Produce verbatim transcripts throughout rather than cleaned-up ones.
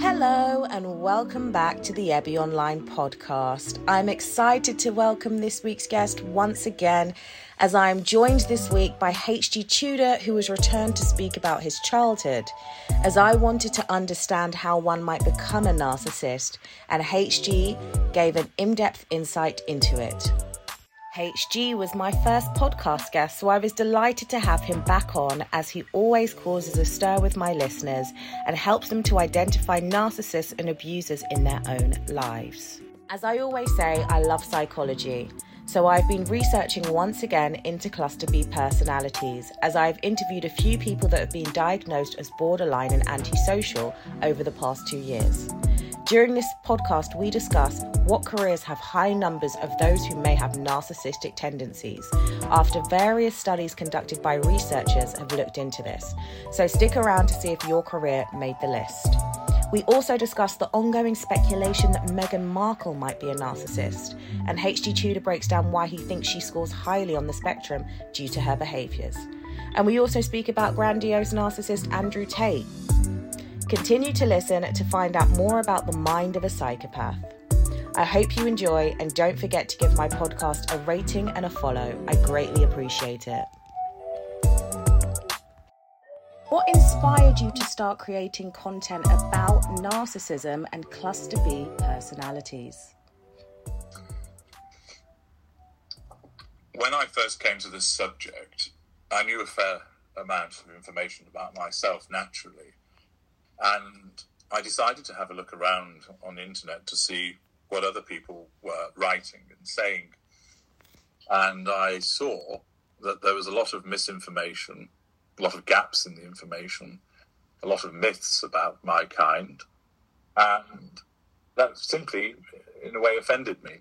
Hello and welcome back to the Ebby Online podcast. I'm excited to welcome this week's guest once again, as I am joined this week by H G Tudor, who has returned to speak about his childhood, as I wanted to understand how one might become a narcissist, and H G gave an in-depth insight into it. H G was my first podcast guest, so I was delighted to have him back on, as he always causes a stir with my listeners and helps them to identify narcissists and abusers in their own lives. As I always say, I love psychology, so I've been researching once again into Cluster B personalities, as I've interviewed a few people that have been diagnosed as borderline and antisocial over the past two years. During this podcast, we discuss what careers have high numbers of those who may have narcissistic tendencies, after various studies conducted by researchers have looked into this. So stick around to see if your career made the list. We also discuss the ongoing speculation that Meghan Markle might be a narcissist, and H G Tudor breaks down why he thinks she scores highly on the spectrum due to her behaviours. And we also speak about grandiose narcissist Andrew Tate. Continue to listen to find out more about the mind of a psychopath. I hope you enjoy, and don't forget to give my podcast a rating and a follow. I greatly appreciate it. What inspired you to start creating content about narcissism and Cluster B personalities? When I first came to this subject, I knew a fair amount of information about myself naturally. And I decided to have a look around on the internet to see what other people were writing and saying. And I saw that there was a lot of misinformation, a lot of gaps in the information, a lot of myths about my kind. And that simply, in a way, offended me.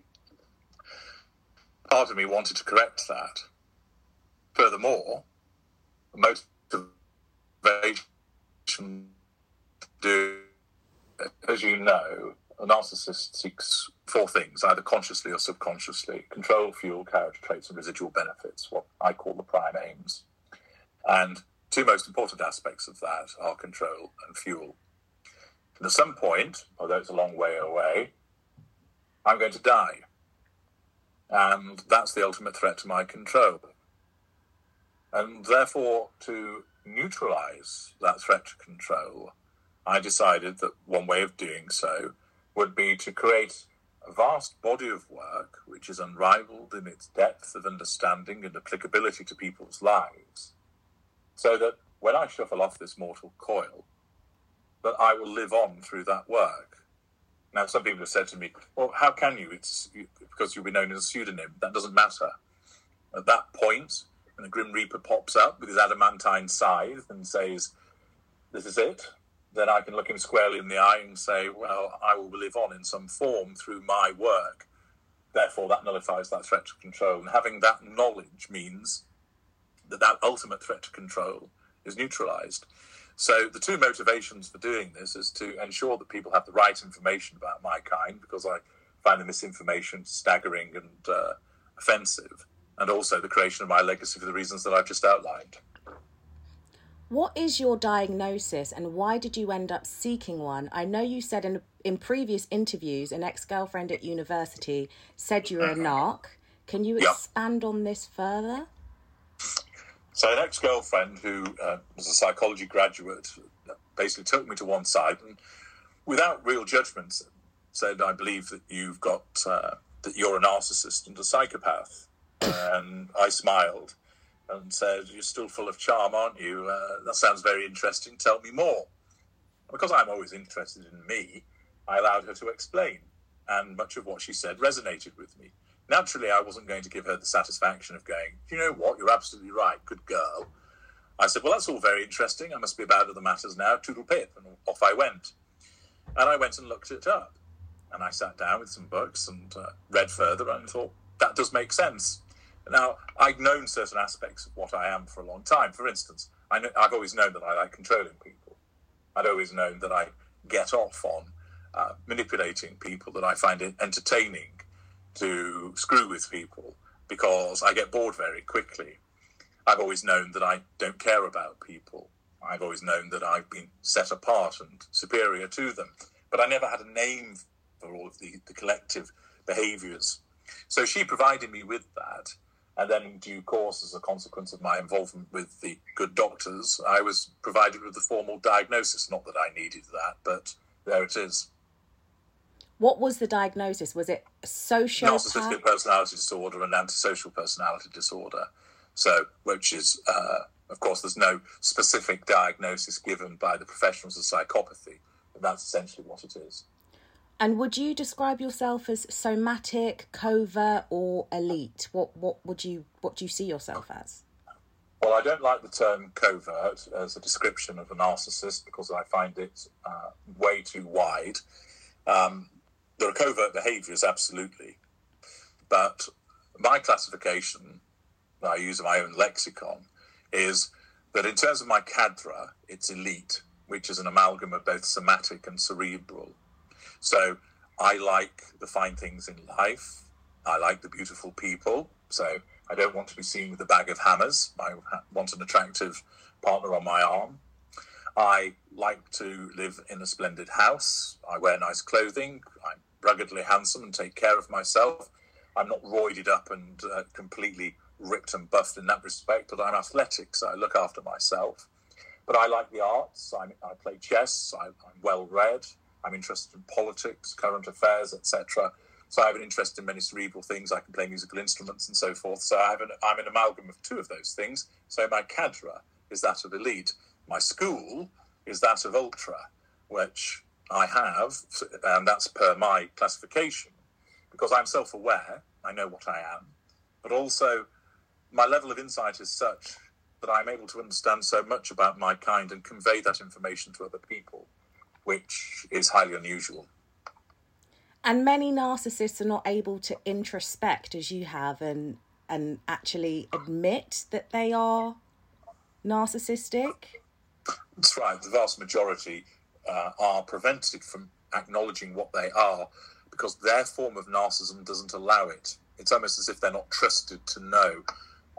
Part of me wanted to correct that. Furthermore, motivation... Do, as you know, a narcissist seeks four things, either consciously or subconsciously: control, fuel, character traits, and residual benefits, what I call the prime aims. And two most important aspects of that are control and fuel. And at some point, although it's a long way away, I'm going to die. And that's the ultimate threat to my control. And therefore, to neutralise that threat to control, I decided that one way of doing so would be to create a vast body of work which is unrivaled in its depth of understanding and applicability to people's lives, so that when I shuffle off this mortal coil, that I will live on through that work. Now, some people have said to me, well, how can you? It's because you'll be known as a pseudonym. That doesn't matter. At that point, when the Grim Reaper pops up with his adamantine scythe and says, this is it, then I can look him squarely in the eye and say, well, I will live on in some form through my work. Therefore, that nullifies that threat to control. And having that knowledge means that that ultimate threat to control is neutralised. So the two motivations for doing this is to ensure that people have the right information about my kind, because I find the misinformation staggering and uh, offensive, and also the creation of my legacy for the reasons that I've just outlined. What is your diagnosis, and why did you end up seeking one? I know you said in in previous interviews an ex-girlfriend at university said you were a narc. Can you yeah. expand on this further? So an ex-girlfriend who uh, was a psychology graduate basically took me to one side and, without real judgment, said, I believe that you've got, uh, that you're a narcissist and a psychopath. And I smiled and said, you're still full of charm, aren't you? Uh, that sounds very interesting. Tell me more. Because I'm always interested in me, I allowed her to explain. And much of what she said resonated with me. Naturally, I wasn't going to give her the satisfaction of going, you know what, you're absolutely right, good girl. I said, well, that's all very interesting. I must be about other matters now. Toodle pip. And off I went. And I went and looked it up. And I sat down with some books and uh, read further and thought, that does make sense. Now, I've known certain aspects of what I am for a long time. For instance, I know, I've always known that I like controlling people. I'd always known that I get off on uh, manipulating people, that I find it entertaining to screw with people because I get bored very quickly. I've always known that I don't care about people. I've always known that I've been set apart and superior to them. But I never had a name for all of the, the collective behaviours. So she provided me with that. And then in due course, as a consequence of my involvement with the good doctors, I was provided with the formal diagnosis. Not that I needed that, but there it is. What was the diagnosis? Was it social... Narcissistic personality disorder and antisocial personality disorder. So, which is, uh, of course, there's no specific diagnosis given by the professionals of psychopathy. But that's essentially what it is. And would you describe yourself as somatic, covert, or elite? What what would you what do you see yourself as? Well, I don't like the term covert as a description of a narcissist because I find it uh, way too wide. Um, there are covert behaviours, absolutely, but my classification that I use in my own lexicon is that in terms of my cadre, it's elite, which is an amalgam of both somatic and cerebral. So I like the fine things in life. I like the beautiful people. So I don't want to be seen with a bag of hammers. I want an attractive partner on my arm. I like to live in a splendid house. I wear nice clothing. I'm ruggedly handsome and take care of myself. I'm not roided up and uh, completely ripped and buffed in that respect, but I'm athletic, so I look after myself. But I like the arts. I, I play chess. I, I'm well-read. I'm interested in politics, current affairs, et cetera. So I have an interest in many cerebral things. I can play musical instruments and so forth. So I have an, I'm an amalgam of two of those things. So my cadre is that of elite. My school is that of ultra, which I have, and that's per my classification, because I'm self-aware. I know what I am. But also, my level of insight is such that I'm able to understand so much about my kind and convey that information to other people, which is highly unusual. And many narcissists are not able to introspect as you have and and actually admit that they are narcissistic. That's right. The vast majority uh, are prevented from acknowledging what they are because their form of narcissism doesn't allow it. It's almost as if they're not trusted to know.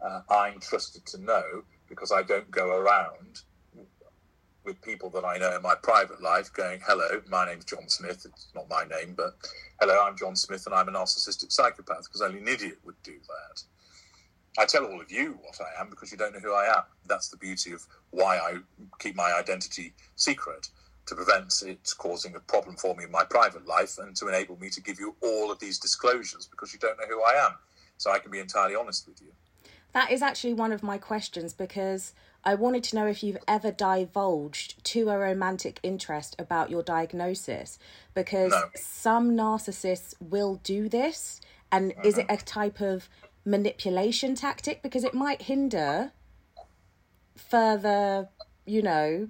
Uh, I'm trusted to know because I don't go around with people that I know in my private life going, hello, my name's John Smith. It's not my name, but hello, I'm John Smith and I'm a narcissistic psychopath, because only an idiot would do that. I tell all of you what I am because you don't know who I am. That's the beauty of why I keep my identity secret, to prevent it causing a problem for me in my private life and to enable me to give you all of these disclosures because you don't know who I am. So I can be entirely honest with you. That is actually one of my questions, because I wanted to know if you've ever divulged to a romantic interest about your diagnosis, because no. Some narcissists will do this. And uh-huh. Is it a type of manipulation tactic? Because it might hinder further, you know,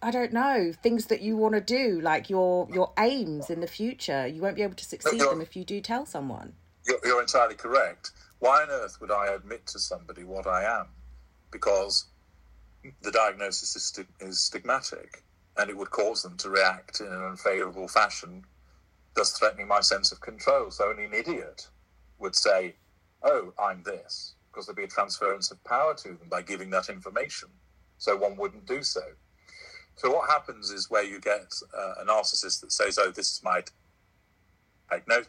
I don't know, things that you want to do, like your, your aims in the future. You won't be able to succeed them if you do tell someone. You're, you're entirely correct. Why on earth would I admit to somebody what I am? Because the diagnosis is, st- is stigmatic, and it would cause them to react in an unfavourable fashion, thus threatening my sense of control. So only an idiot would say, oh, I'm this, because there'd be a transference of power to them by giving that information. So one wouldn't do so. So what happens is where you get uh, a narcissist that says, oh, this is my diagnosis,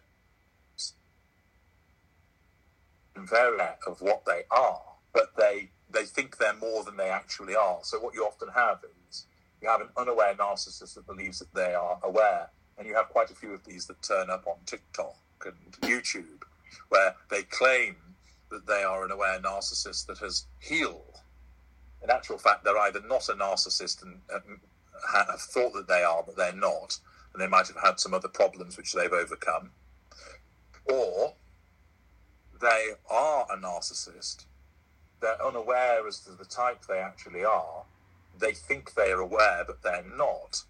variant of what they are, but they they think they're more than they actually are. So what you often have is you have an unaware narcissist that believes that they are aware, and you have quite a few of these that turn up on TikTok and YouTube, where they claim that they are an aware narcissist that has healed. In actual fact, they're either not a narcissist and have thought that they are, but they're not, and they might have had some other problems which they've overcome, or they are a narcissist. They're unaware as to the type they actually are. They think they are aware, but they're not.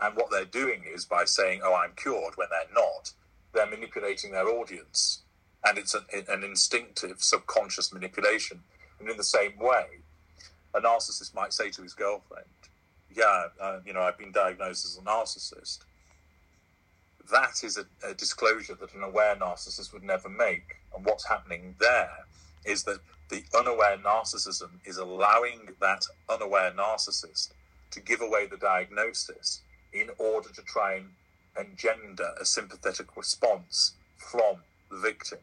And what they're doing is, by saying, oh, I'm cured, when they're not, they're manipulating their audience. And it's an, an instinctive, subconscious manipulation. And in the same way, a narcissist might say to his girlfriend, yeah, uh, you know, I've been diagnosed as a narcissist. That is a, a disclosure that an aware narcissist would never make. And what's happening there is that the unaware narcissism is allowing that unaware narcissist to give away the diagnosis in order to try and engender a sympathetic response from the victim.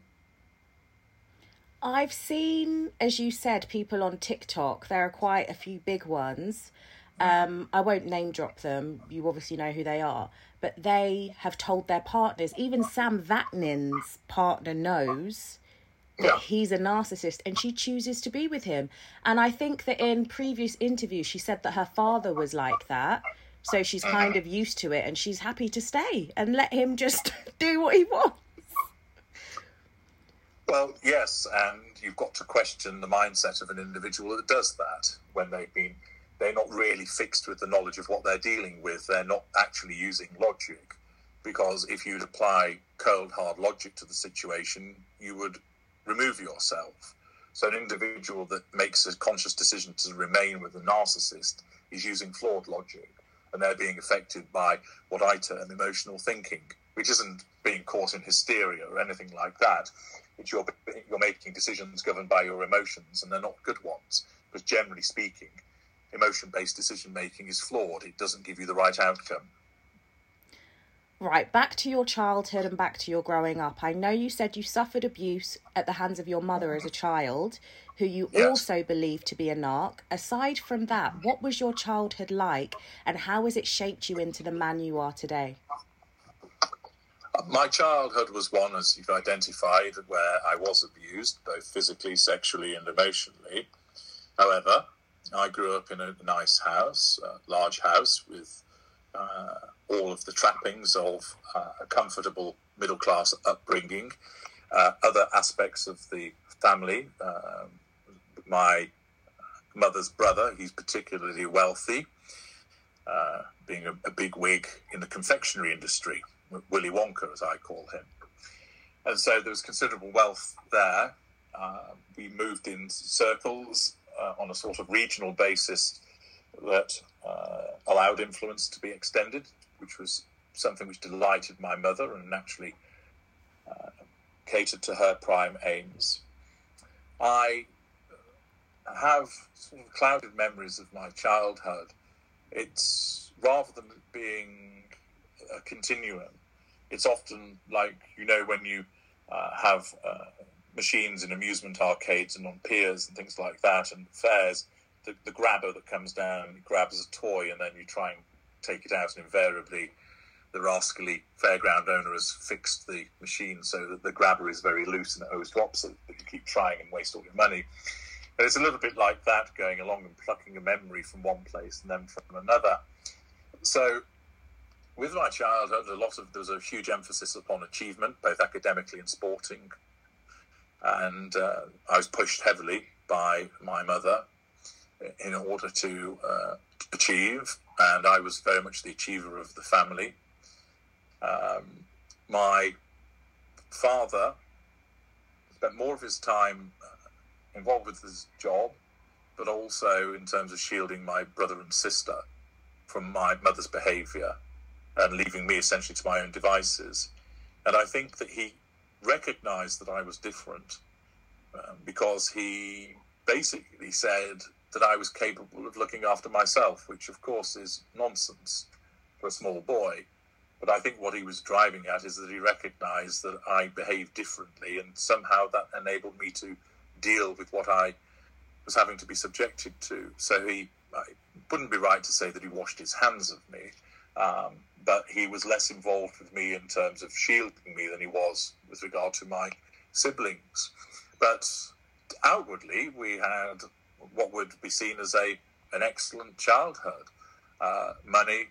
I've seen, as you said, people on TikTok. There are quite a few big ones. Um, I won't name drop them. You obviously know who they are. But they have told their partners, even Sam Vatnin's partner knows that yeah. he's a narcissist, and she chooses to be with him. And I think that in previous interviews, she said that her father was like that. So she's kind of used to it, and she's happy to stay and let him just do what he wants. Well, yes, and you've got to question the mindset of an individual that does that when they've been, they're not really fixed with the knowledge of what they're dealing with. They're not actually using logic, because if you'd apply cold, hard logic to the situation, you would remove yourself. So an individual that makes a conscious decision to remain with a narcissist is using flawed logic, and they're being affected by what I term emotional thinking, which isn't being caught in hysteria or anything like that. It's you're, you're making decisions governed by your emotions, and they're not good ones. Because generally speaking, emotion-based decision-making is flawed. It doesn't give you the right outcome. Right, back to your childhood and back to your growing up. I know you said you suffered abuse at the hands of your mother as a child, who you yes. also believe to be a narc. Aside from that, what was your childhood like, and how has it shaped you into the man you are today? My childhood was one, as you've identified, where I was abused, both physically, sexually and emotionally. However, I grew up in a nice house, a large house with uh, all of the trappings of uh, a comfortable middle-class upbringing. Uh, other aspects of the family, uh, my mother's brother, he's particularly wealthy, uh, being a, a bigwig in the confectionery industry. Willy Wonka, as I call him. And so there was considerable wealth there. Uh, we moved in circles uh, on a sort of regional basis that uh, allowed influence to be extended, which was something which delighted my mother and naturally uh, catered to her prime aims. I have sort of clouded memories of my childhood. It's rather than being a continuum, it's often like, you know, when you uh, have uh, machines in amusement arcades and on piers and things like that and fairs, the, the grabber that comes down grabs a toy and then you try and take it out, and invariably the rascally fairground owner has fixed the machine so that the grabber is very loose and it always drops it, but you keep trying and waste all your money. But it's a little bit like that, going along and plucking a memory from one place and then from another. So with my childhood, a lot of there was a huge emphasis upon achievement, both academically and sporting, and uh, I was pushed heavily by my mother in order to uh, achieve, and I was very much the achiever of the family. Um, my father spent more of his time involved with his job, but also in terms of shielding my brother and sister from my mother's behaviour, and leaving me essentially to my own devices. And I think that he recognised that I was different um, because he basically said that I was capable of looking after myself, which of course is nonsense for a small boy. But I think what he was driving at is that he recognised that I behaved differently, and somehow that enabled me to deal with what I was having to be subjected to. So he, it wouldn't be right to say that he washed his hands of me, Um, but he was less involved with me in terms of shielding me than he was with regard to my siblings. But outwardly, we had what would be seen as a an excellent childhood. Uh, money,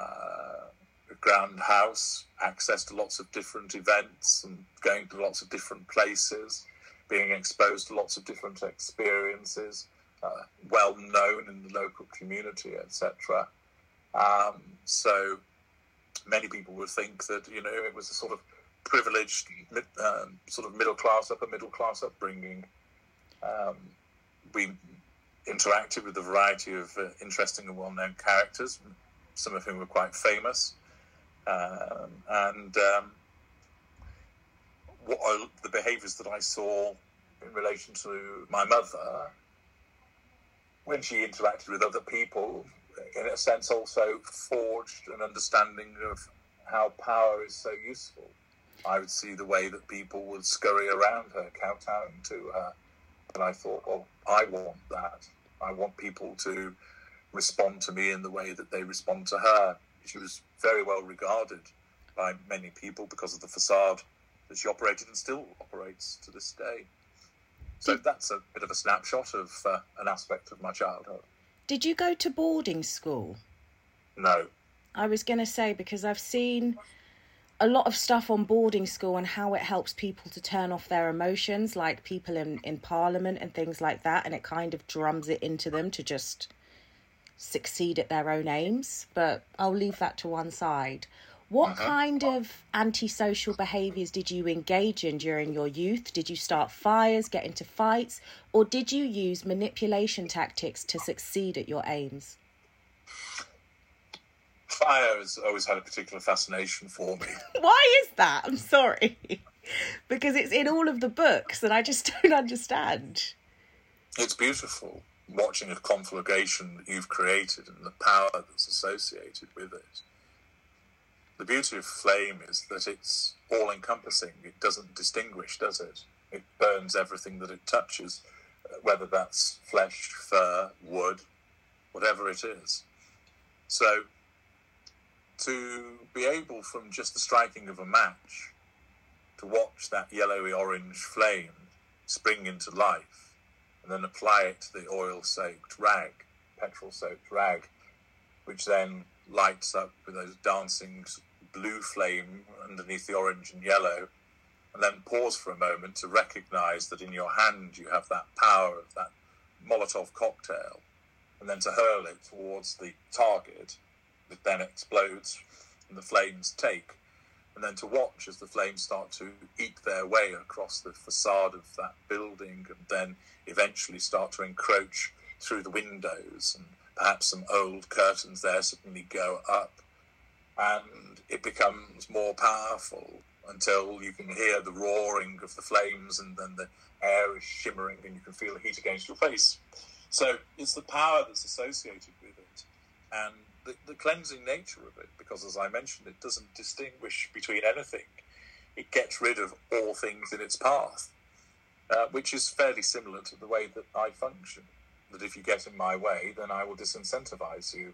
uh, a grand house, access to lots of different events and going to lots of different places, being exposed to lots of different experiences, uh, well known in the local community, et cetera Um, so many people would think that, you know, it was a sort of privileged, um, sort of middle class, upper middle class upbringing. Um, we interacted with a variety of uh, interesting and well-known characters, some of whom were quite famous. Um, and um, what I, the behaviours that I saw in relation to my mother, when she interacted with other people, in a sense also forged an understanding of how power is so useful. I would see the way that people would scurry around her, kowtowing to her. And I thought, well, I want that. I want people to respond to me in the way that they respond to her. She was very well regarded by many people because of the facade that she operated and still operates to this day. So that's a bit of a snapshot of uh, an aspect of my childhood. Did you go to boarding school? No. I was going to say, because I've seen a lot of stuff on boarding school and how it helps people to turn off their emotions, like people in, in Parliament and things like that, and it kind of drums it into them to just succeed at their own aims. But I'll leave that to one side. What uh-huh. kind of antisocial behaviours did you engage in during your youth? Did you start fires, get into fights, or did you use manipulation tactics to succeed at your aims? Fire has always had a particular fascination for me. Why is that? I'm sorry. Because it's in all of the books and I just don't understand. It's beautiful watching a conflagration that you've created and the power that's associated with it. The beauty of flame is that it's all-encompassing. It doesn't distinguish, does it? It burns everything that it touches, whether that's flesh, fur, wood, whatever it is. So to be able, from just the striking of a match, to watch that yellowy-orange flame spring into life and then apply it to the oil-soaked rag, petrol-soaked rag, which then lights up with those dancing blue flame underneath the orange and yellow, and then pause for a moment to recognise that in your hand you have that power of that Molotov cocktail, and then to hurl it towards the target. It then explodes and the flames take, and then to watch as the flames start to eat their way across the facade of that building and then eventually start to encroach through the windows, and perhaps some old curtains there suddenly go up, and it becomes more powerful until you can hear the roaring of the flames and then the air is shimmering and you can feel the heat against your face. So it's the power that's associated with it, and The, the cleansing nature of it, because as I mentioned, it doesn't distinguish between anything. It gets rid of all things in its path, uh, which is fairly similar to the way that I function, that if you get in my way, then I will disincentivize you.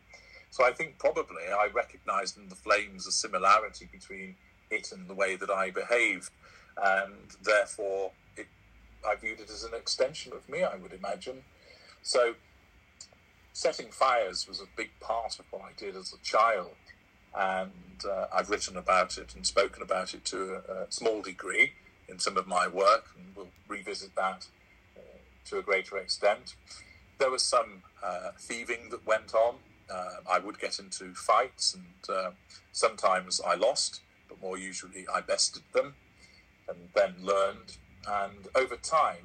So I think probably I recognized in the flames a similarity between it and the way that I behave, and therefore it, I viewed it as an extension of me, I would imagine. So setting fires was a big part of what I did as a child, and uh, I've written about it and spoken about it to a, a small degree in some of my work, and we'll revisit that uh, to a greater extent. There was some uh, thieving that went on. Uh, I would get into fights, and uh, sometimes I lost, but more usually I bested them and then learned, and over time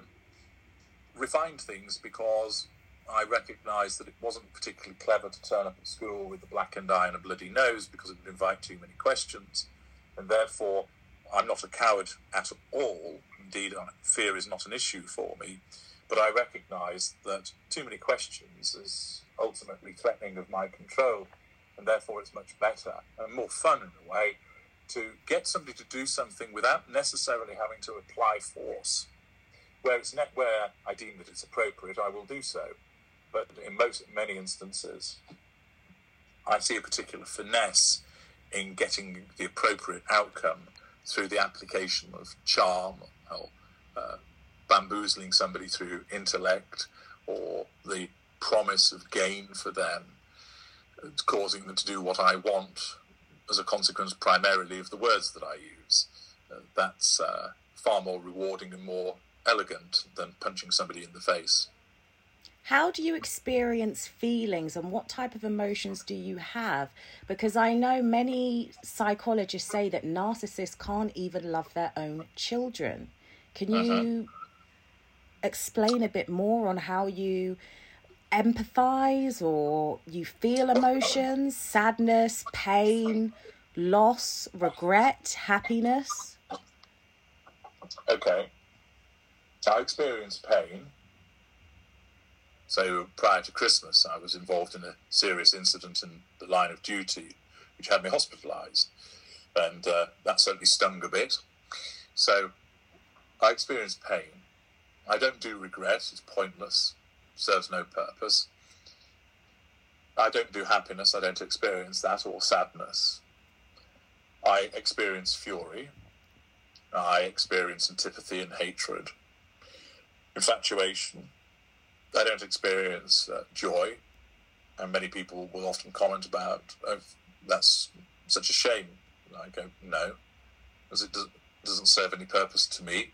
refined things, because I recognised that it wasn't particularly clever to turn up at school with a blackened eye and a bloody nose, because it would invite too many questions. And therefore, I'm not a coward at all. Indeed, fear is not an issue for me. But I recognise that too many questions is ultimately threatening of my control. And therefore, it's much better and more fun, in a way, to get somebody to do something without necessarily having to apply force. Where, it's ne- where I deem that it's appropriate, I will do so. But in most, many instances, I see a particular finesse in getting the appropriate outcome through the application of charm, or uh, bamboozling somebody through intellect, or the promise of gain for them, causing them to do what I want as a consequence primarily of the words that I use. Uh, that's uh, far more rewarding and more elegant than punching somebody in the face. How do you experience feelings, and what type of emotions do you have? Because I know many psychologists say that narcissists can't even love their own children. Can you uh-huh. explain a bit more on how you empathize, or you feel emotions, sadness, pain, loss, regret, happiness? Okay. I experienced pain. So prior to Christmas, I was involved in a serious incident in the line of duty, which had me hospitalised. And uh, that certainly stung a bit. So I experienced pain. I don't do regret. It's pointless. Serves no purpose. I don't do happiness. I don't experience that, or sadness. I experience fury. I experience antipathy and hatred. Infatuation. I don't experience uh, joy, and many people will often comment about, oh, that's such a shame. And I go, no, because it doesn't serve any purpose to me,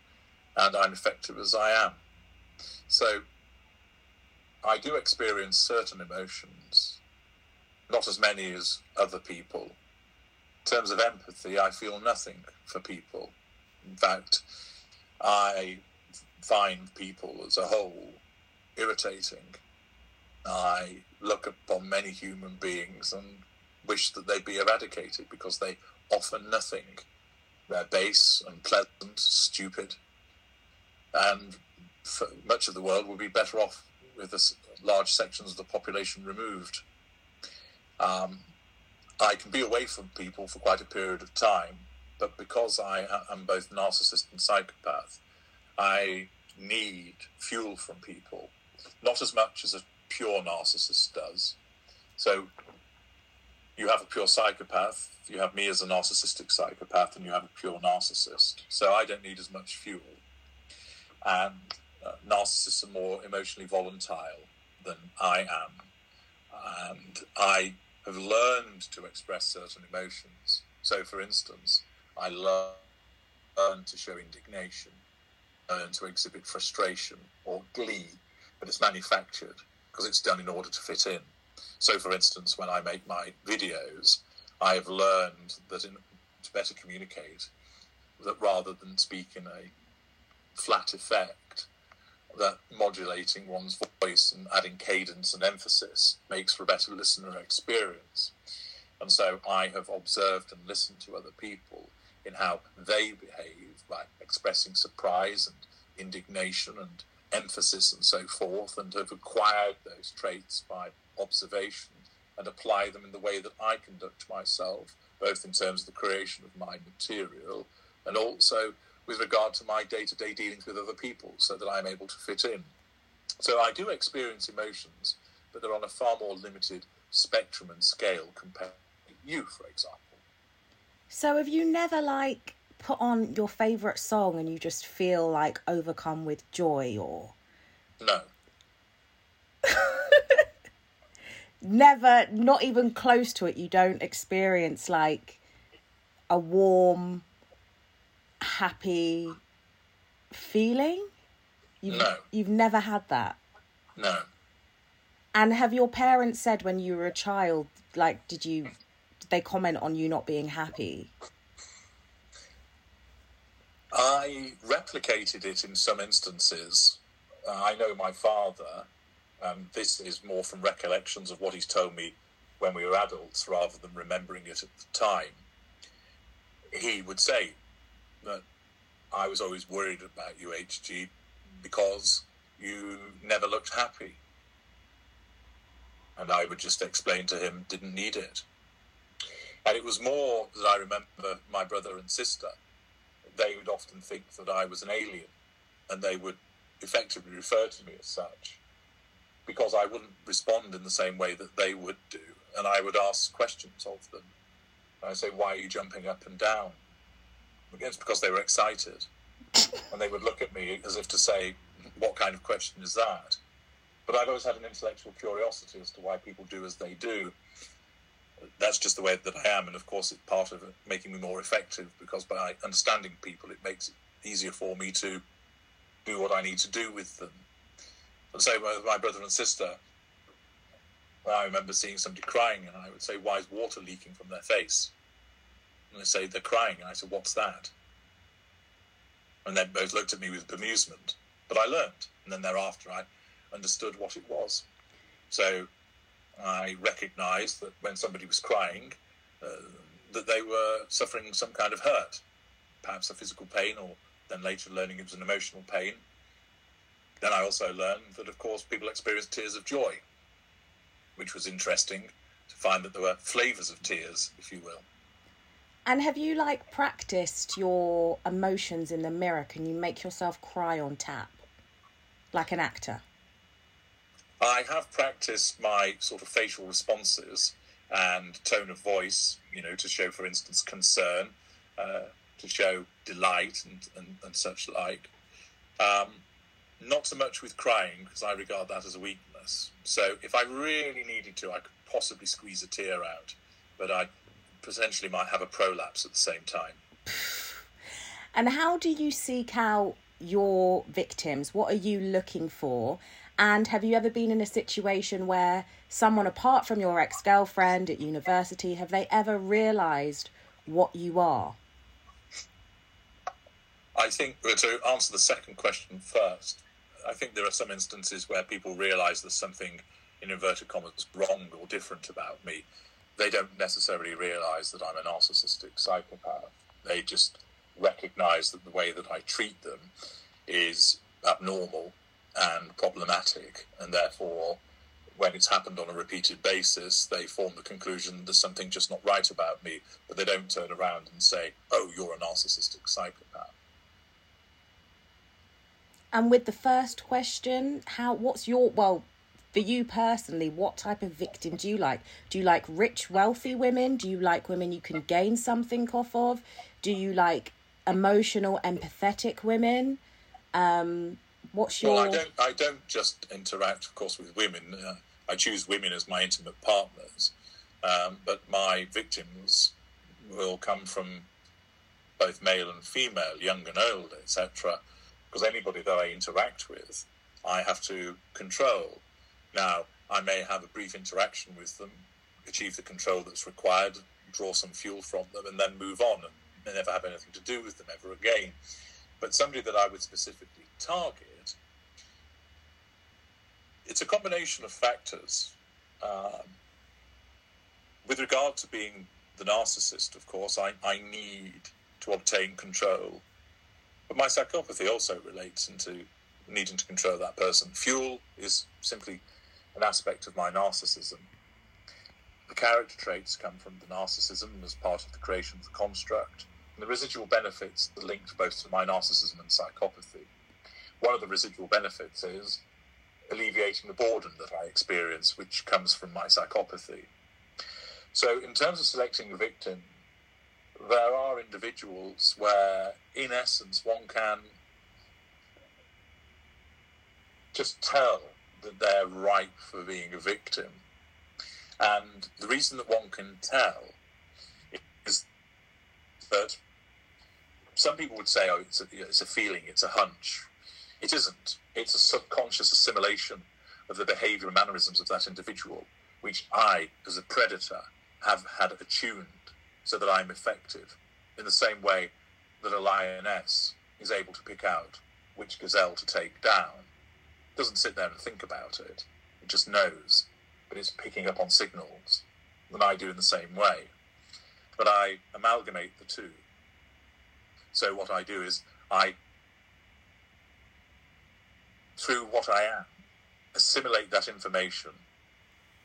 and I'm effective as I am. So I do experience certain emotions, not as many as other people. In terms of empathy, I feel nothing for people. In fact, I find people as a whole irritating. I look upon many human beings and wish that they be eradicated because they offer nothing. They're base, unpleasant, stupid, and for much of the world would be better off with this large sections of the population removed. Um, I can be away from people for quite a period of time, but because I am both narcissist and psychopath, I need fuel from people. Not as much as a pure narcissist does. So you have a pure psychopath, you have me as a narcissistic psychopath, and you have a pure narcissist. So I don't need as much fuel. And uh, narcissists are more emotionally volatile than I am. And I have learned to express certain emotions. So, for instance, I learn to show indignation, learn to exhibit frustration or glee, but it's manufactured because it's done in order to fit in. So, for instance, when I make my videos, I have learned that in, to better communicate, that rather than speak in a flat effect, that modulating one's voice and adding cadence and emphasis makes for a better listener experience. And so I have observed and listened to other people in how they behave by expressing surprise and indignation and emphasis and so forth, and have acquired those traits by observation and apply them in the way that I conduct myself, both in terms of the creation of my material and also with regard to my day-to-day dealings with other people, so that I'm able to fit in. So I do experience emotions, but they're on a far more limited spectrum and scale compared to you, for example. So have you never, like, put on your favourite song and you just feel, like, overcome with joy or...? No. Never, not even close to it, you don't experience, like, a warm, happy feeling? You've, no. You've never had that? No. And have your parents said when you were a child, like, did you... they comment on you not being happy? I replicated it in some instances. Uh, I know my father, and um, this is more from recollections of what he's told me when we were adults rather than remembering it at the time. He would say that I was always worried about you, H G, because you never looked happy. And I would just explain to him, didn't need it. And it was more that I remember my brother and sister. They would often think that I was an alien, and they would effectively refer to me as such because I wouldn't respond in the same way that they would do. And I would ask questions of them. And I'd say, why are you jumping up and down? It's because they were excited. And they would look at me as if to say, what kind of question is that? But I've always had an intellectual curiosity as to why people do as they do. That's just the way that I am, and of course it's part of making me more effective, because by understanding people it makes it easier for me to do what I need to do with them. And so with my brother and sister, I remember seeing somebody crying, and I would say, why is water leaking from their face? And they say, they're crying. And I said, what's that? And they both looked at me with bemusement, but I learned, and then thereafter I understood what it was. So I recognised that when somebody was crying, uh, that they were suffering some kind of hurt, perhaps a physical pain, or then later learning it was an emotional pain. Then I also learned that, of course, people experience tears of joy, which was interesting to find that there were flavours of tears, if you will. And have you, like, practised your emotions in the mirror? Can you make yourself cry on tap, like an actor? I have practised my sort of facial responses and tone of voice, you know, to show, for instance, concern, uh, to show delight and, and, and such like. Um, not so much with crying, because I regard that as a weakness. So if I really needed to, I could possibly squeeze a tear out, but I potentially might have a prolapse at the same time. And how do you seek out your victims? What are you looking for? And have you ever been in a situation where someone, apart from your ex-girlfriend at university, have they ever realised what you are? I think, to answer the second question first, I think there are some instances where people realise there's something, in inverted commas, wrong or different about me. They don't necessarily realise that I'm a narcissistic psychopath. They just recognise that the way that I treat them is abnormal and problematic, and therefore when it's happened on a repeated basis, they form the conclusion there's something just not right about me, but they don't turn around and say, oh, you're a narcissistic psychopath. And with the first question, how what's your well for you personally, what type of victim do you like? Do you like rich, wealthy women? Do you like women you can gain something off of? Do you like emotional, empathetic women? um What's your... Well, I don't, I don't just interact, of course, with women. Uh, I choose women as my intimate partners. Um, but my victims will come from both male and female, young and old, et cetera. Because anybody that I interact with, I have to control. Now, I may have a brief interaction with them, achieve the control that's required, draw some fuel from them, and then move on and never have anything to do with them ever again. But somebody that I would specifically target, it's a combination of factors. Um, with regard to being the narcissist, of course, I, I need to obtain control. But my psychopathy also relates into needing to control that person. Fuel is simply an aspect of my narcissism. The character traits come from the narcissism as part of the creation of the construct. And the residual benefits are linked both to my narcissism and psychopathy. One of the residual benefits is alleviating the boredom that I experience, which comes from my psychopathy. So in terms of selecting a victim, there are individuals where, in essence, one can just tell that they're ripe for being a victim. And the reason that one can tell is that some people would say, oh, it's a, it's a feeling, it's a hunch. It isn't. It's a subconscious assimilation of the behaviour and mannerisms of that individual, which I, as a predator, have had attuned so that I'm effective, in the same way that a lioness is able to pick out which gazelle to take down. It doesn't sit there and think about it. It just knows, but it's picking up on signals, and I do in the same way. But I amalgamate the two. So what I do is I... through what I am, assimilate that information,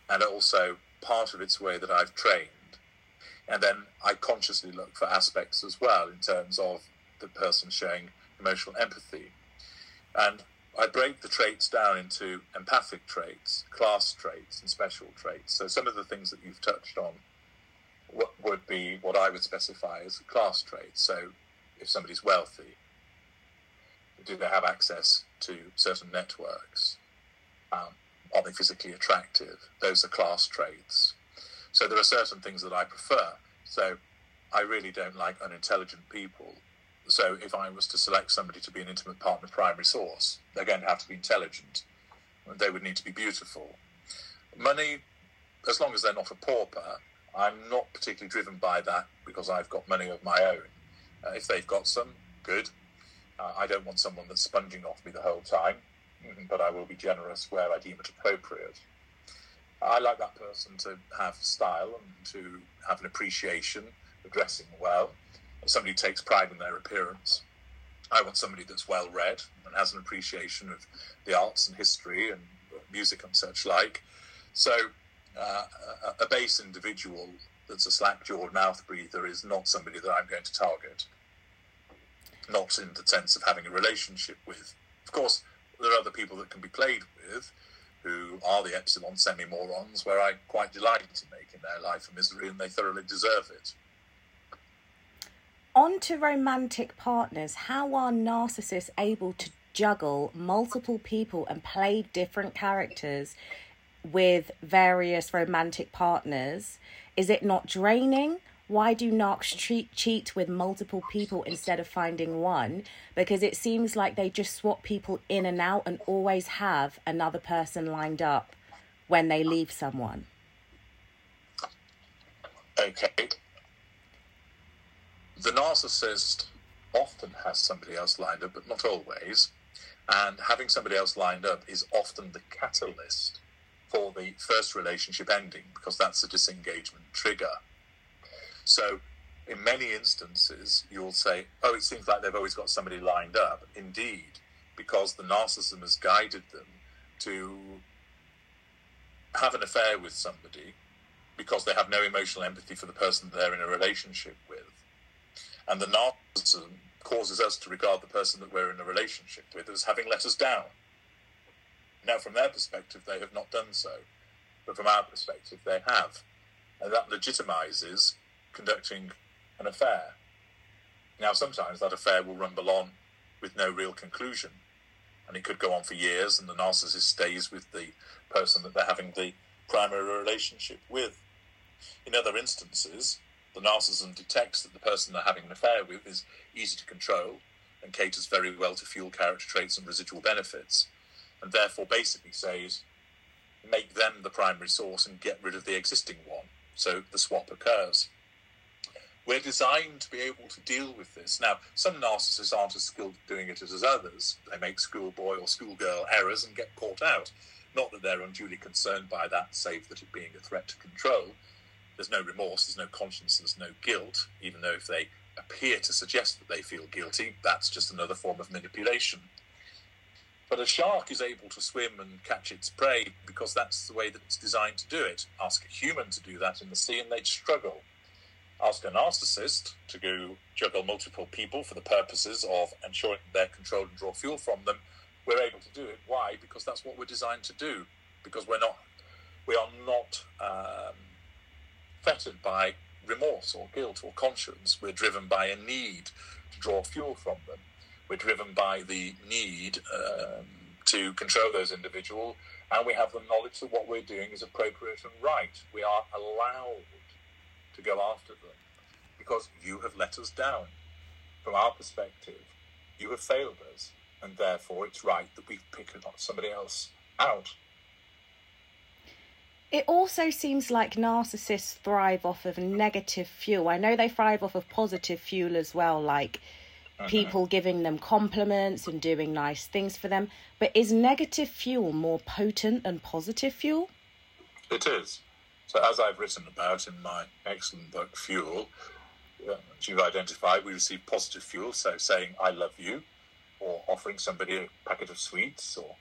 and also part of its way that I've trained. And then I consciously look for aspects as well in terms of the person showing emotional empathy. And I break the traits down into empathic traits, class traits, and special traits. So some of the things that you've touched on would be what I would specify as class traits. So if somebody's wealthy, do they have access to certain networks? Um, are they physically attractive? Those are class traits. So there are certain things that I prefer. So I really don't like unintelligent people. So if I was to select somebody to be an intimate partner primary source, they're going to have to be intelligent. They would need to be beautiful. Money, as long as they're not a pauper, I'm not particularly driven by that because I've got money of my own. Uh, if they've got some, good. Uh, I don't want someone that's sponging off me the whole time, but I will be generous where I deem it appropriate. I like that person to have style and to have an appreciation for dressing well. If somebody takes pride in their appearance, I want somebody that's well-read and has an appreciation of the arts and history and music and such like. So uh, a, a base individual that's a slack-jawed mouth breather is not somebody that I'm going to target. Not in the sense of having a relationship with. Of course, there are other people that can be played with who are the epsilon semi-morons where I'm quite delighted to make in their life a misery, and they thoroughly deserve it. On to romantic partners. How are narcissists able to juggle multiple people and play different characters with various romantic partners? Is it not draining? Why do narcs cheat, cheat with multiple people instead of finding one? Because it seems like they just swap people in and out and always have another person lined up when they leave someone. Okay. The narcissist often has somebody else lined up, but not always. And having somebody else lined up is often the catalyst for the first relationship ending, because that's a disengagement trigger. So in many instances, you'll say, oh, it seems like they've always got somebody lined up. Indeed, because the narcissism has guided them to have an affair with somebody because they have no emotional empathy for the person they're in a relationship with. And the narcissism causes us to regard the person that we're in a relationship with as having let us down. Now, from their perspective, they have not done so. But from our perspective, they have. And that legitimizes conducting an affair. Now, sometimes that affair will rumble on with no real conclusion, and it could go on for years, and the narcissist stays with the person that they're having the primary relationship with. In other instances, the narcissism detects that the person they're having an affair with is easy to control and caters very well to fuel character traits and residual benefits, and therefore basically says, make them the primary source and get rid of the existing one, so the swap occurs. We're designed to be able to deal with this. Now, some narcissists aren't as skilled at doing it as others. They make schoolboy or schoolgirl errors and get caught out. Not that they're unduly concerned by that, save that it being a threat to control. There's no remorse, there's no conscience, there's no guilt, even though if they appear to suggest that they feel guilty, that's just another form of manipulation. But a shark is able to swim and catch its prey because that's the way that it's designed to do it. Ask a human to do that in the sea and they'd struggle. Ask a narcissist to go juggle multiple people for the purposes of ensuring they're controlled and draw fuel from them. We're able to do it. Why? Because that's what we're designed to do. Because we're not, we are not um, fettered by remorse or guilt or conscience. We're driven by a need to draw fuel from them. We're driven by the need um, to control those individuals, and we have the knowledge that what we're doing is appropriate and right. We are allowed to go after them, because you have let us down. From our perspective, you have failed us, and therefore it's right that we pick somebody else out. It also seems like narcissists thrive off of negative fuel. I know they thrive off of positive fuel as well, like uh-huh. people giving them compliments and doing nice things for them. But is negative fuel more potent than positive fuel? It is. So as I've written about in my excellent book, Fuel, which you've identified, we receive positive fuel, so saying, I love you, or offering somebody a packet of sweets, or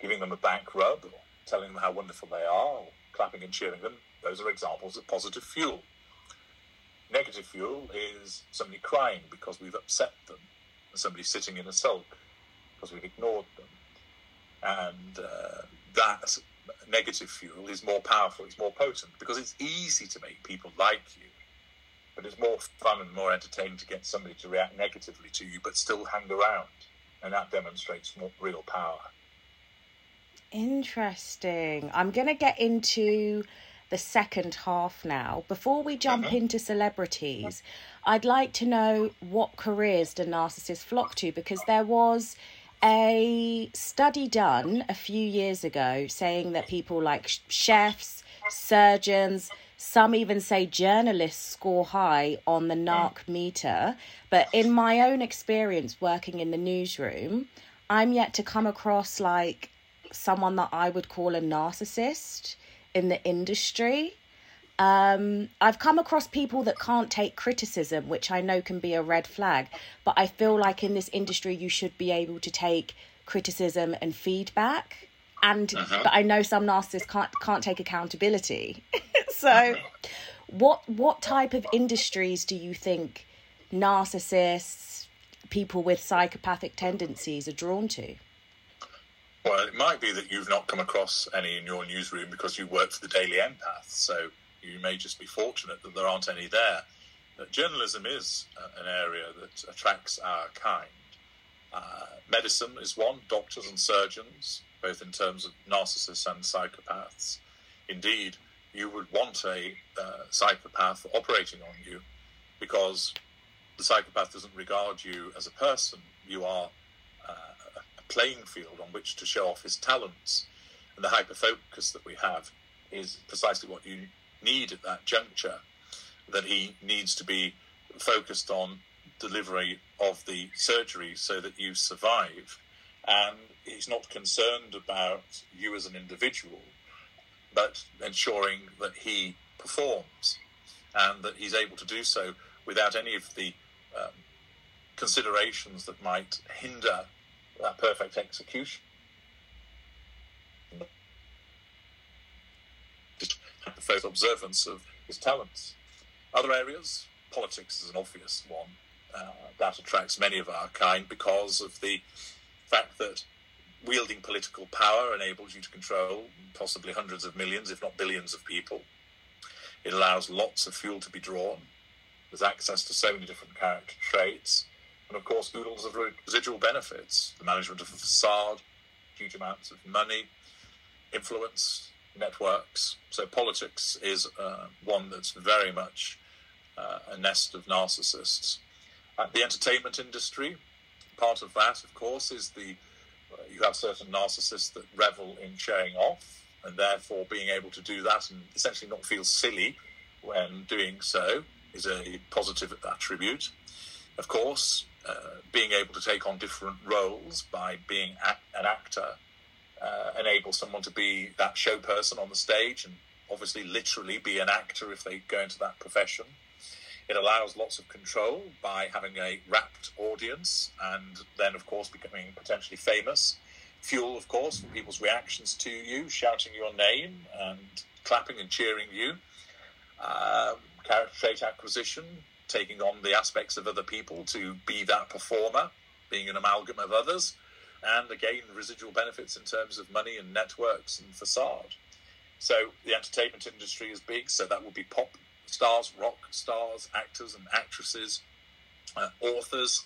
giving them a back rub, or telling them how wonderful they are, or clapping and cheering them. Those are examples of positive fuel. Negative fuel is somebody crying because we've upset them, and somebody sitting in a sulk because we've ignored them. And uh, that negative fuel is more powerful, it's more potent, because it's easy to make people like you, but it's more fun and more entertaining to get somebody to react negatively to you but still hang around, and that demonstrates more real power. Interesting. I'm going to get into the second half now. Before we jump mm-hmm. into celebrities, I'd like to know what careers do narcissists flock to, because there was a study done a few years ago saying that people like chefs, surgeons, some even say journalists score high on the narc meter. But in my own experience working in the newsroom, I'm yet to come across like someone that I would call a narcissist in the industry. Um, I've come across people that can't take criticism, which I know can be a red flag, but I feel like in this industry, you should be able to take criticism and feedback. And, uh-huh. but I know some narcissists can't, can't take accountability. So uh-huh. what, what type of industries do you think narcissists, people with psychopathic tendencies are drawn to? Well, it might be that you've not come across any in your newsroom because you work for the Daily Empath. So you may just be fortunate that there aren't any there. But journalism is an area that attracts our kind. Uh, medicine is one, doctors and surgeons, both in terms of narcissists and psychopaths. Indeed, you would want a uh, psychopath operating on you because the psychopath doesn't regard you as a person. You are uh, a playing field on which to show off his talents. And the hyperfocus that we have is precisely what you need at that juncture, that he needs to be focused on delivery of the surgery so that you survive. And he's not concerned about you as an individual, but ensuring that he performs and that he's able to do so without any of the um, considerations that might hinder that perfect execution. The observance of his talents. Other areas, politics is an obvious one. Uh, that attracts many of our kind because of the fact that wielding political power enables you to control possibly hundreds of millions, if not billions of people. It allows lots of fuel to be drawn. There's access to so many different character traits. And of course, oodles of residual benefits, the management of a facade, huge amounts of money, influence, networks. So politics is uh, one that's very much uh, a nest of narcissists. Uh, the entertainment industry, part of that, of course, is the uh, you have certain narcissists that revel in showing off and therefore being able to do that and essentially not feel silly when doing so is a positive attribute. Of course, uh, being able to take on different roles by being a- an actor Uh, enable someone to be that show person on the stage and obviously literally be an actor if they go into that profession. It allows lots of control by having a rapt audience and then, of course, becoming potentially famous. Fuel, of course, for people's reactions to you, shouting your name and clapping and cheering you. Um, character trait acquisition, taking on the aspects of other people to be that performer, being an amalgam of others. And again, residual benefits in terms of money and networks and facade. So the entertainment industry is big, so that would be pop stars, rock stars, actors and actresses, uh, authors.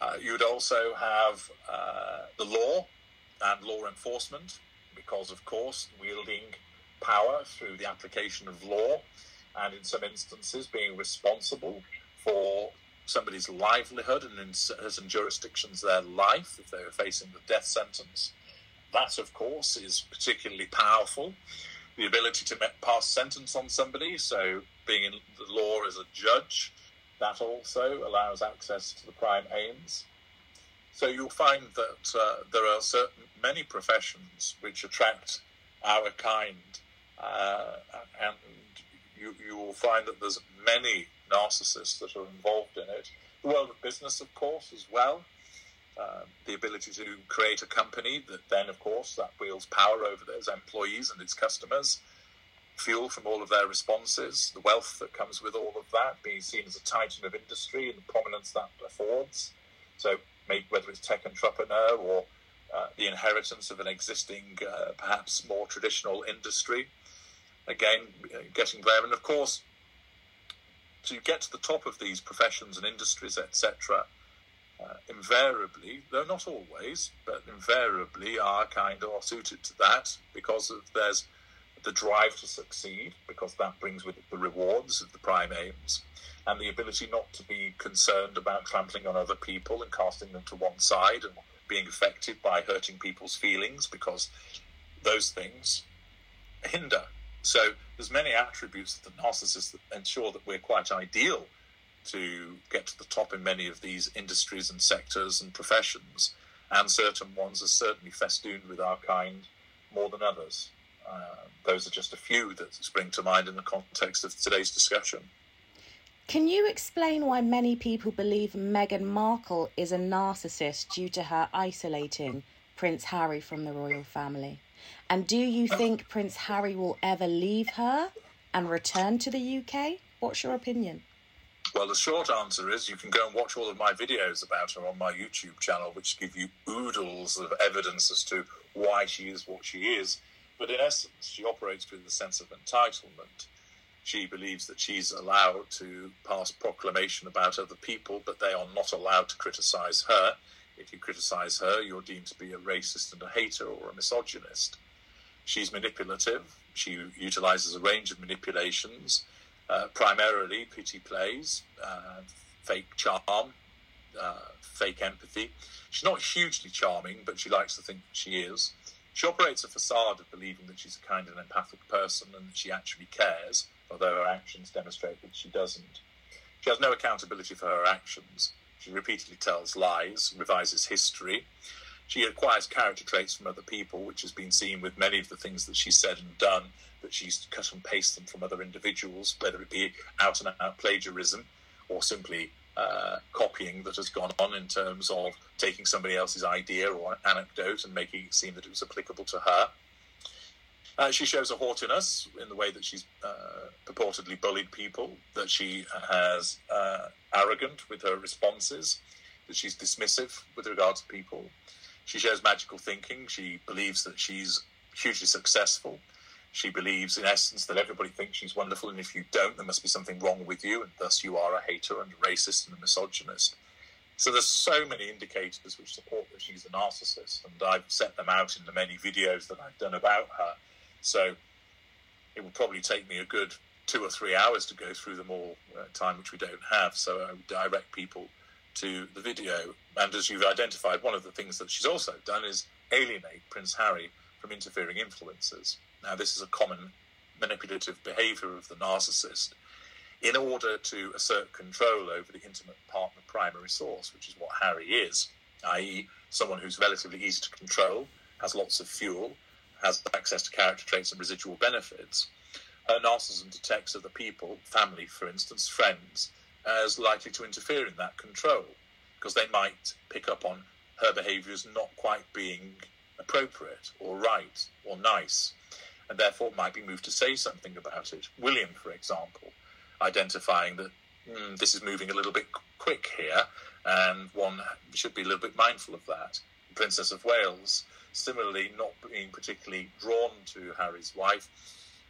Uh, you would also have uh, the law and law enforcement, because, of course, wielding power through the application of law and, in some instances, being responsible for somebody's livelihood and in certain jurisdictions their life if they were facing the death sentence. That, of course, is particularly powerful. The ability to pass sentence on somebody, so being in the law as a judge, that also allows access to the prime aims. So you'll find that uh, there are certain many professions which attract our kind, uh, and you, you will find that there's many narcissists that are involved in it. The world of business, of course, as well. Um, the ability to create a company that then, of course, that wields power over those employees and its customers. Fuel from all of their responses. The wealth that comes with all of that, being seen as a titan of industry and the prominence that affords. So maybe whether it's tech entrepreneur or uh, the inheritance of an existing, uh, perhaps more traditional industry. Again, getting there. And, of course, to get to the top of these professions and industries, et cetera, uh, invariably, though not always, but invariably our kind are suited to that because of there's the drive to succeed, because that brings with it the rewards of the prime aims and the ability not to be concerned about trampling on other people and casting them to one side and being affected by hurting people's feelings, because those things hinder. So there's many attributes of the narcissist that ensure that we're quite ideal to get to the top in many of these industries and sectors and professions, and certain ones are certainly festooned with our kind more than others. Uh, those are just a few that spring to mind in the context of today's discussion. Can you explain why many people believe Meghan Markle is a narcissist due to her isolating Prince Harry from the royal family? And do you think Prince Harry will ever leave her and return to the U K? What's your opinion? Well, the short answer is you can go and watch all of my videos about her on my YouTube channel, which give you oodles of evidence as to why she is what she is. But in essence, she operates with a sense of entitlement. She believes that she's allowed to pass proclamation about other people, but they are not allowed to criticise her. If you criticise her, you're deemed to be a racist and a hater or a misogynist. She's manipulative. She utilises a range of manipulations, uh, primarily pity plays, uh, fake charm, uh, fake empathy. She's not hugely charming, but she likes to think that she is. She operates a facade of believing that she's a kind and empathic person and that she actually cares, although her actions demonstrate that she doesn't. She has no accountability for her actions. She repeatedly tells lies, revises history. She acquires character traits from other people, which has been seen with many of the things that she's said and done, that she's cut and paste them from other individuals, whether it be out-and-out plagiarism or simply uh, copying that has gone on in terms of taking somebody else's idea or anecdote and making it seem that it was applicable to her. Uh, she shows a haughtiness in the way that she's uh, purportedly bullied people, that she has uh, arrogant with her responses, that she's dismissive with regard to people. She shows magical thinking. She believes that she's hugely successful. She believes, in essence, that everybody thinks she's wonderful, and if you don't, there must be something wrong with you, and thus you are a hater and a racist and a misogynist. So there's so many indicators which support that she's a narcissist, and I've set them out in the many videos that I've done about her. So it would probably take me a good two or three hours to go through them all, uh, time which we don't have. So I would direct people to the video. And as you've identified, one of the things that she's also done is alienate Prince Harry from interfering influences. Now, this is a common manipulative behaviour of the narcissist in order to assert control over the intimate partner primary source, which is what Harry is, that is someone who's relatively easy to control, has lots of fuel, has access to character traits and residual benefits. Her narcissism detects other people, family, for instance, friends, as likely to interfere in that control, because they might pick up on her behaviour as not quite being appropriate or right or nice, and therefore might be moved to say something about it. William, for example, identifying that mm, this is moving a little bit quick here, and one should be a little bit mindful of that. Princess of Wales, similarly, not being particularly drawn to Harry's wife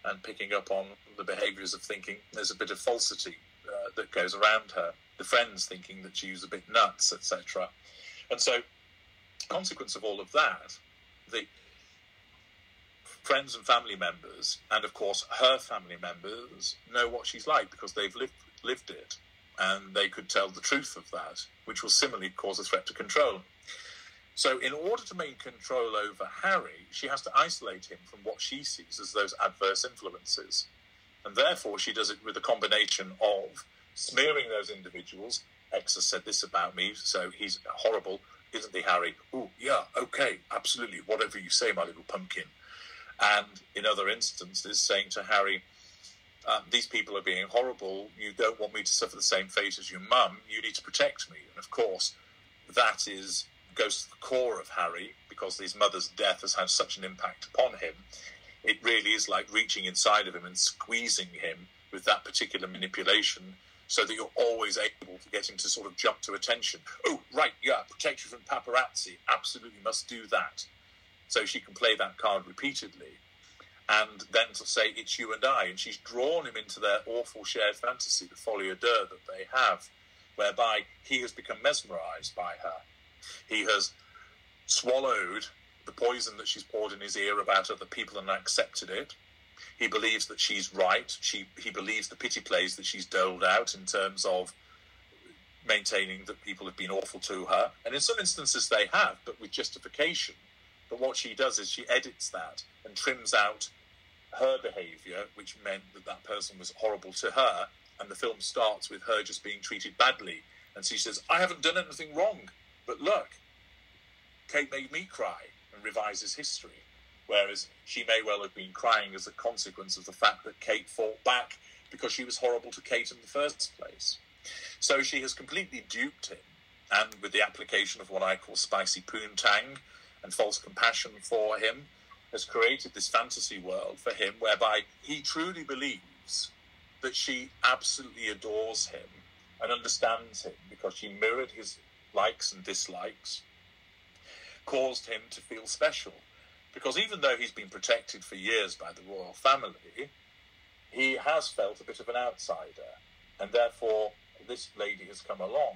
and picking up on the behaviours of thinking there's a bit of falsity uh, that goes around her, the friends thinking that she's a bit nuts, et cetera. And so, consequence of all of that, the friends and family members, and of course her family members, know what she's like because they've lived lived it, and they could tell the truth of that, which will similarly cause a threat to control. So in order to maintain control over Harry, she has to isolate him from what she sees as those adverse influences. And therefore, she does it with a combination of smearing those individuals. X has said this about me, so he's horrible, isn't he, Harry? Oh, yeah, okay, absolutely, whatever you say, my little pumpkin. And in other instances, saying to Harry, um, these people are being horrible, you don't want me to suffer the same fate as your mum, you need to protect me. And of course, that is... goes to the core of Harry, because his mother's death has had such an impact upon him. It really is like reaching inside of him and squeezing him with that particular manipulation, so that you're always able to get him to sort of jump to attention. Oh, right, yeah, protect you from paparazzi, absolutely must do that. So she can play that card repeatedly, and then to say, it's you and I, and she's drawn him into their awful shared fantasy, the folie à deux that they have, whereby he has become mesmerised by her. He has swallowed the poison that she's poured in his ear about other people and accepted it. He believes that she's right. She, he believes the pity plays that she's doled out in terms of maintaining that people have been awful to her. And in some instances they have, but with justification. But what she does is she edits that and trims out her behaviour, which meant that that person was horrible to her. And the film starts with her just being treated badly. And she says, I haven't done anything wrong. But look, Kate made me cry, and revises history. whereas she may well have been crying as a consequence of the fact that Kate fought back because she was horrible to Kate in the first place. So she has completely duped him, and with the application of what I call spicy poontang and false compassion for him, has created this fantasy world for him whereby he truly believes that she absolutely adores him and understands him because she mirrored his likes and dislikes, caused him to feel special. Because even though he's been protected for years by the royal family, he has felt a bit of an outsider, and therefore this lady has come along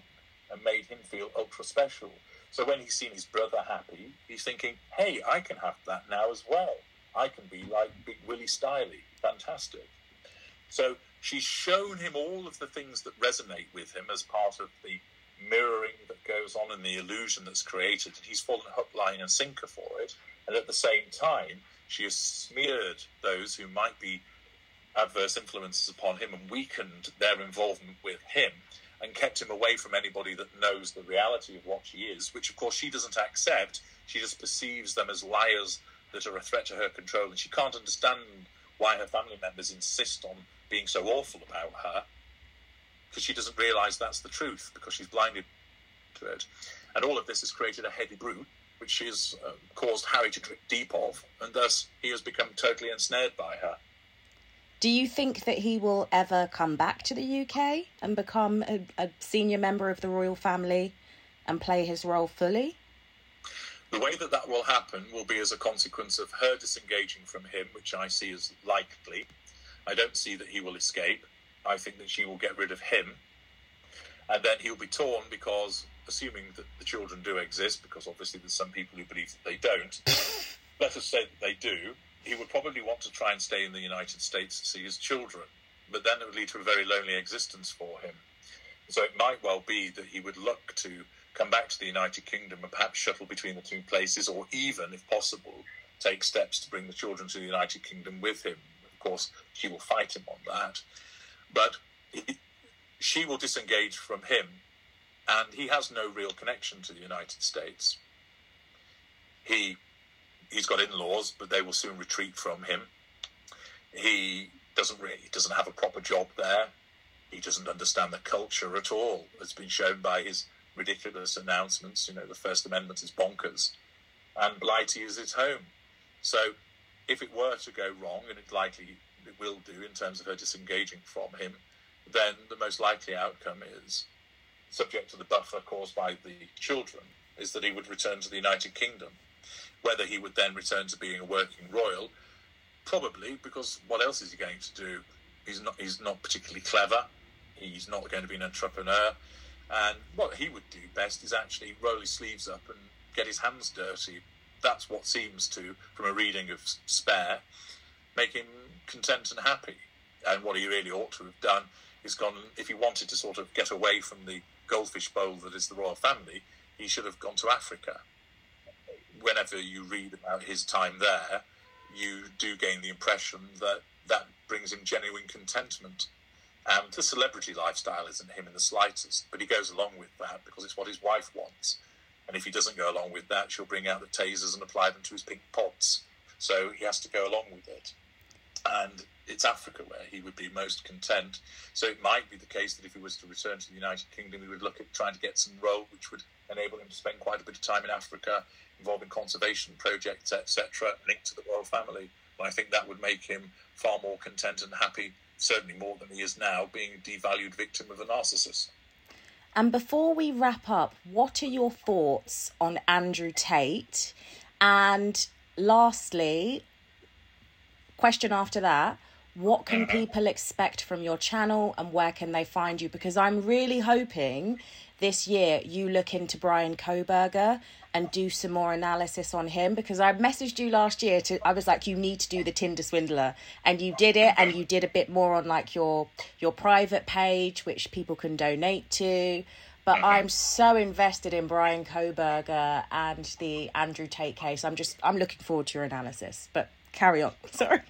and made him feel ultra special. So when he's seen his brother happy, he's thinking, hey, I can have that now as well. I can be like Big Willie Stiley. Fantastic. So she's shown him all of the things that resonate with him as part of the mirroring that goes on and the illusion that's created, and he's fallen hook, line and sinker for it. And at the same time, she has smeared those who might be adverse influences upon him and weakened their involvement with him and kept him away from anybody that knows the reality of what she is, which, of course, she doesn't accept. She just perceives them as liars that are a threat to her control, and she can't understand why her family members insist on being so awful about her, because she doesn't realise that's the truth, because she's blinded to it. And all of this has created a heavy brew, which has um, caused Harry to drink deep of, and thus he has become totally ensnared by her. Do you think that he will ever come back to the U K and become a, a senior member of the royal family and play his role fully? The way that that will happen will be as a consequence of her disengaging from him, which I see as likely. I don't see that he will escape. I think that she will get rid of him. And then he'll be torn because, assuming that the children do exist, because obviously there's some people who believe that they don't, let us say that they do, he would probably want to try and stay in the United States to see his children. But then it would lead to a very lonely existence for him. So it might well be that he would look to come back to the United Kingdom and perhaps shuttle between the two places, or even, if possible, take steps to bring the children to the United Kingdom with him. Of course, she will fight him on that. But it, she will disengage from him, and he has no real connection to the United States. He, he's got in-laws, but they will soon retreat from him. He doesn't really, he doesn't have a proper job there. He doesn't understand the culture at all. It's been shown by his ridiculous announcements. You know, the First Amendment is bonkers, and Blighty is his home. So if it were to go wrong, and it likely it will do in terms of her disengaging from him, then the most likely outcome is, subject to the buffer caused by the children, is that he would return to the United Kingdom. Whether he would then return to being a working royal, probably, because what else is he going to do? He's not, he's not particularly clever. He's not going to be an entrepreneur. And what he would do best is actually roll his sleeves up and get his hands dirty. That's what seems to, from a reading of Spare, make him content and happy. And what he really ought to have done is gone, if he wanted to sort of get away from the goldfish bowl that is the royal family, he should have gone to Africa. Whenever you read about his time there, you do gain the impression that that brings him genuine contentment. And the celebrity lifestyle isn't him in the slightest, but he goes along with that because it's what his wife wants. And if he doesn't go along with that, she'll bring out the tasers and apply them to his pink pots. So he has to go along with it. And it's Africa where he would be most content. So it might be the case that if he was to return to the United Kingdom, he would look at trying to get some role which would enable him to spend quite a bit of time in Africa, involving conservation projects, et cetera, linked to the royal family. And I think that would make him far more content and happy, certainly more than he is now, being a devalued victim of a narcissist. And before we wrap up, what are your thoughts on Andrew Tate? And lastly, question after that, what can people expect from your channel and where can they find you? Because I'm really hoping this year you look into Brian Koberger and do some more analysis on him, because I messaged you last year to, I was like, you need to do the Tinder Swindler, and you did it, and you did a bit more on like your your private page, which people can donate to. But I'm so invested in Brian Koberger and the Andrew Tate case. I'm just, I'm looking forward to your analysis, but carry on. Sorry.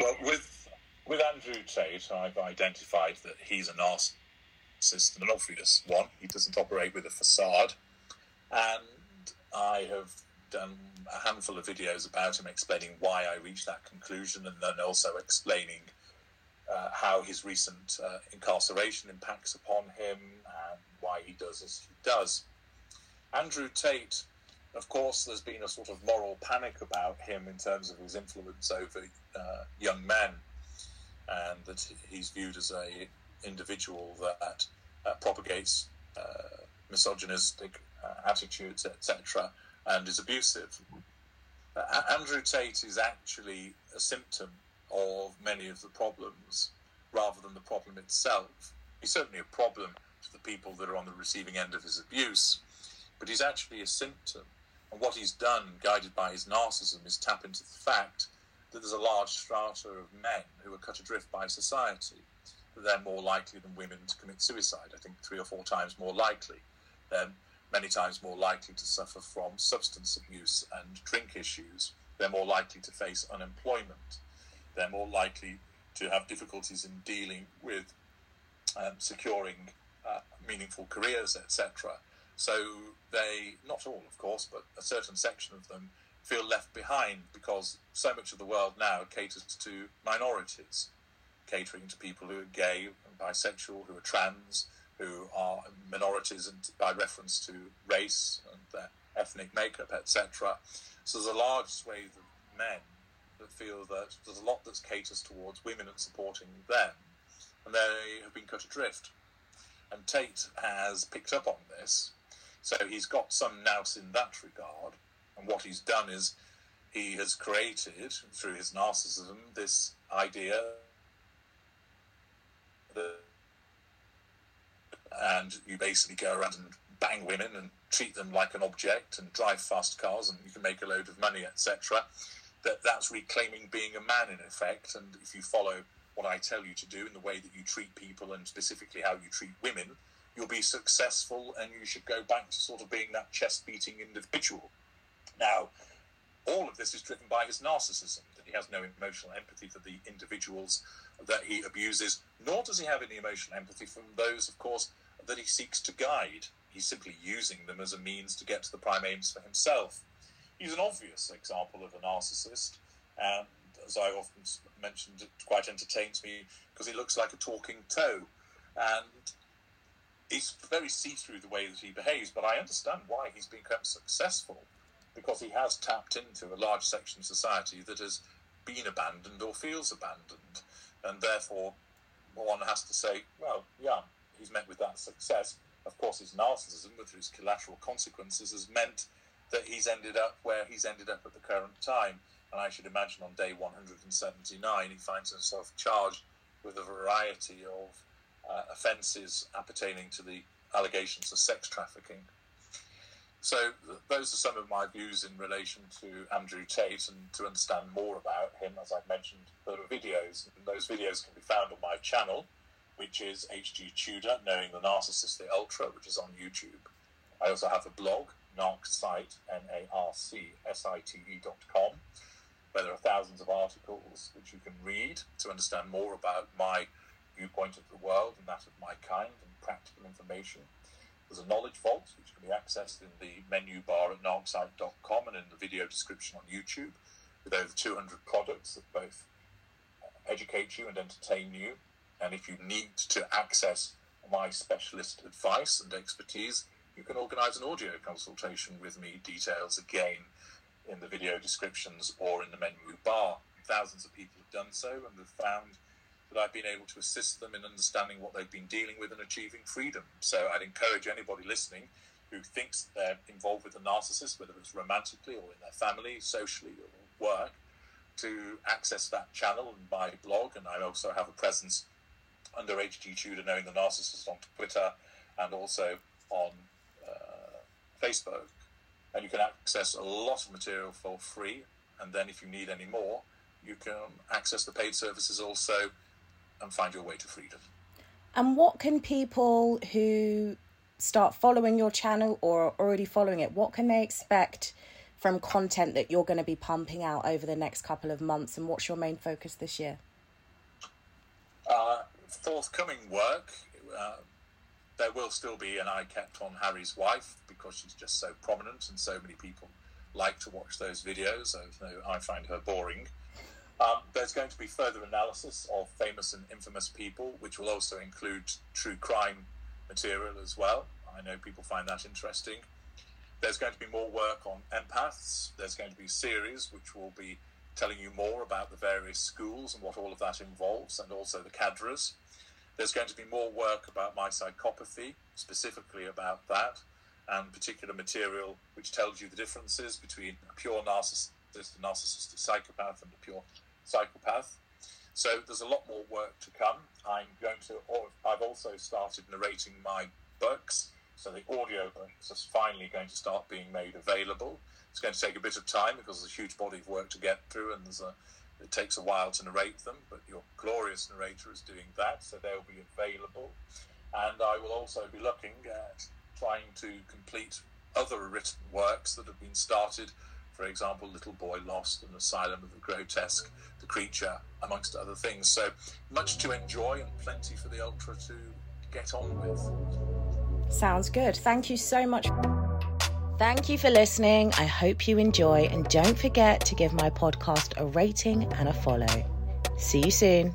Well, with with Andrew Tate, I've identified that he's a narcissist, and an obvious one. He doesn't operate with a facade. And I have done a handful of videos about him, explaining why I reached that conclusion, and then also explaining uh, how his recent uh, incarceration impacts upon him and why he does as he does. Andrew Tate, of course, there's been a sort of moral panic about him in terms of his influence over uh, young men, and that he's viewed as a individual that uh, propagates uh, misogynistic uh, attitudes, et cetera, and is abusive. Uh, Andrew Tate is actually a symptom of many of the problems rather than the problem itself. He's certainly a problem to the people that are on the receiving end of his abuse, but he's actually a symptom. And what he's done, guided by his narcissism, is tap into the fact that there's a large strata of men who are cut adrift by society. They're more likely than women to commit suicide. I think three or four times more likely. They're many times more likely to suffer from substance abuse and drink issues. They're more likely to face unemployment. They're more likely to have difficulties in dealing with um, securing uh, meaningful careers, et cetera. So they, not all of course, but a certain section of them feel left behind because so much of the world now caters to minorities, catering to people who are gay and bisexual, who are trans, who are minorities and by reference to race and their ethnic makeup, et cetera. So there's a large swathe of men that feel that there's a lot that caters towards women and supporting them, and they have been cut adrift. And Tate has picked up on this, so he's got some nous in that regard. And what he's done is he has created, through his narcissism, this idea and you basically go around and bang women and treat them like an object and drive fast cars and you can make a load of money, et cetera. That that's reclaiming being a man in effect. And if you follow what I tell you to do in the way that you treat people and specifically how you treat women, you'll be successful and you should go back to sort of being that chest-beating individual. Now, all of this is driven by his narcissism, that he has no emotional empathy for the individuals that he abuses, nor does he have any emotional empathy from those, of course, that he seeks to guide. He's simply using them as a means to get to the prime aims for himself. He's an obvious example of a narcissist, and as I often mentioned, it quite entertains me because he looks like a talking toe, and he's very see-through the way that he behaves, but I understand why he's become successful, because he has tapped into a large section of society that has been abandoned or feels abandoned. And therefore, one has to say, well, yeah, he's met with that success. Of course, his narcissism, with its collateral consequences, has meant that he's ended up where he's ended up at the current time. And I should imagine on day one hundred seventy-nine, he finds himself charged with a variety of uh, offences appertaining to the allegations of sex trafficking. So those are some of my views in relation to Andrew Tate, and to understand more about him, as I've mentioned, there are videos, and those videos can be found on my channel, which is H G Tudor, Knowing the Narcissist, the Ultra, which is on YouTube. I also have a blog, NarcSite, N A R C S I T E dot com, where there are thousands of articles which you can read to understand more about my viewpoint of the world and that of my kind, and practical information. There's a knowledge vault which can be accessed in the menu bar at narc site dot com and in the video description on YouTube, with over two hundred products that both educate you and entertain you. And if you need to access my specialist advice and expertise, you can organise an audio consultation with me. Details again in the video descriptions or in the menu bar. Thousands of people have done so and have found that I've been able to assist them in understanding what they've been dealing with and achieving freedom. So I'd encourage anybody listening who thinks they're involved with a narcissist, whether it's romantically or in their family, socially or work, to access that channel and my blog. And I also have a presence under H G Tudor, Knowing the Narcissist, on Twitter and also on uh, Facebook. And you can access a lot of material for free. And then if you need any more, you can access the paid services also, and find your way to freedom. And what can people who start following your channel or are already following it, what can they expect from content that you're going to be pumping out over the next couple of months, and what's your main focus this year? Uh, forthcoming work, uh, there will still be an eye kept on Harry's wife, because she's just so prominent and so many people like to watch those videos, though I find her boring. Um, there's going to be further analysis of famous and infamous people, which will also include true crime material as well. I know people find that interesting. There's going to be more work on empaths. There's going to be a series which will be telling you more about the various schools and what all of that involves, and also the cadres. There's going to be more work about my psychopathy, specifically about that, and particular material which tells you the differences between a pure narcissist, a narcissistic psychopath, and a pure psychopath. So there's a lot more work to come. I'm going to, I've also started narrating my books, so the audio books is finally going to start being made available. It's going to take a bit of time because there's a huge body of work to get through, and there's a, it takes a while to narrate them, but your glorious narrator is doing that, so they'll be available. And I will also be looking at trying to complete other written works that have been started, for example, Little Boy Lost and Asylum of the Grotesque, The Creature, amongst other things. So much to enjoy and plenty for the ultra to get on with. Sounds good. Thank you so much. Thank you for listening. I hope you enjoy, and don't forget to give my podcast a rating and a follow. See you soon.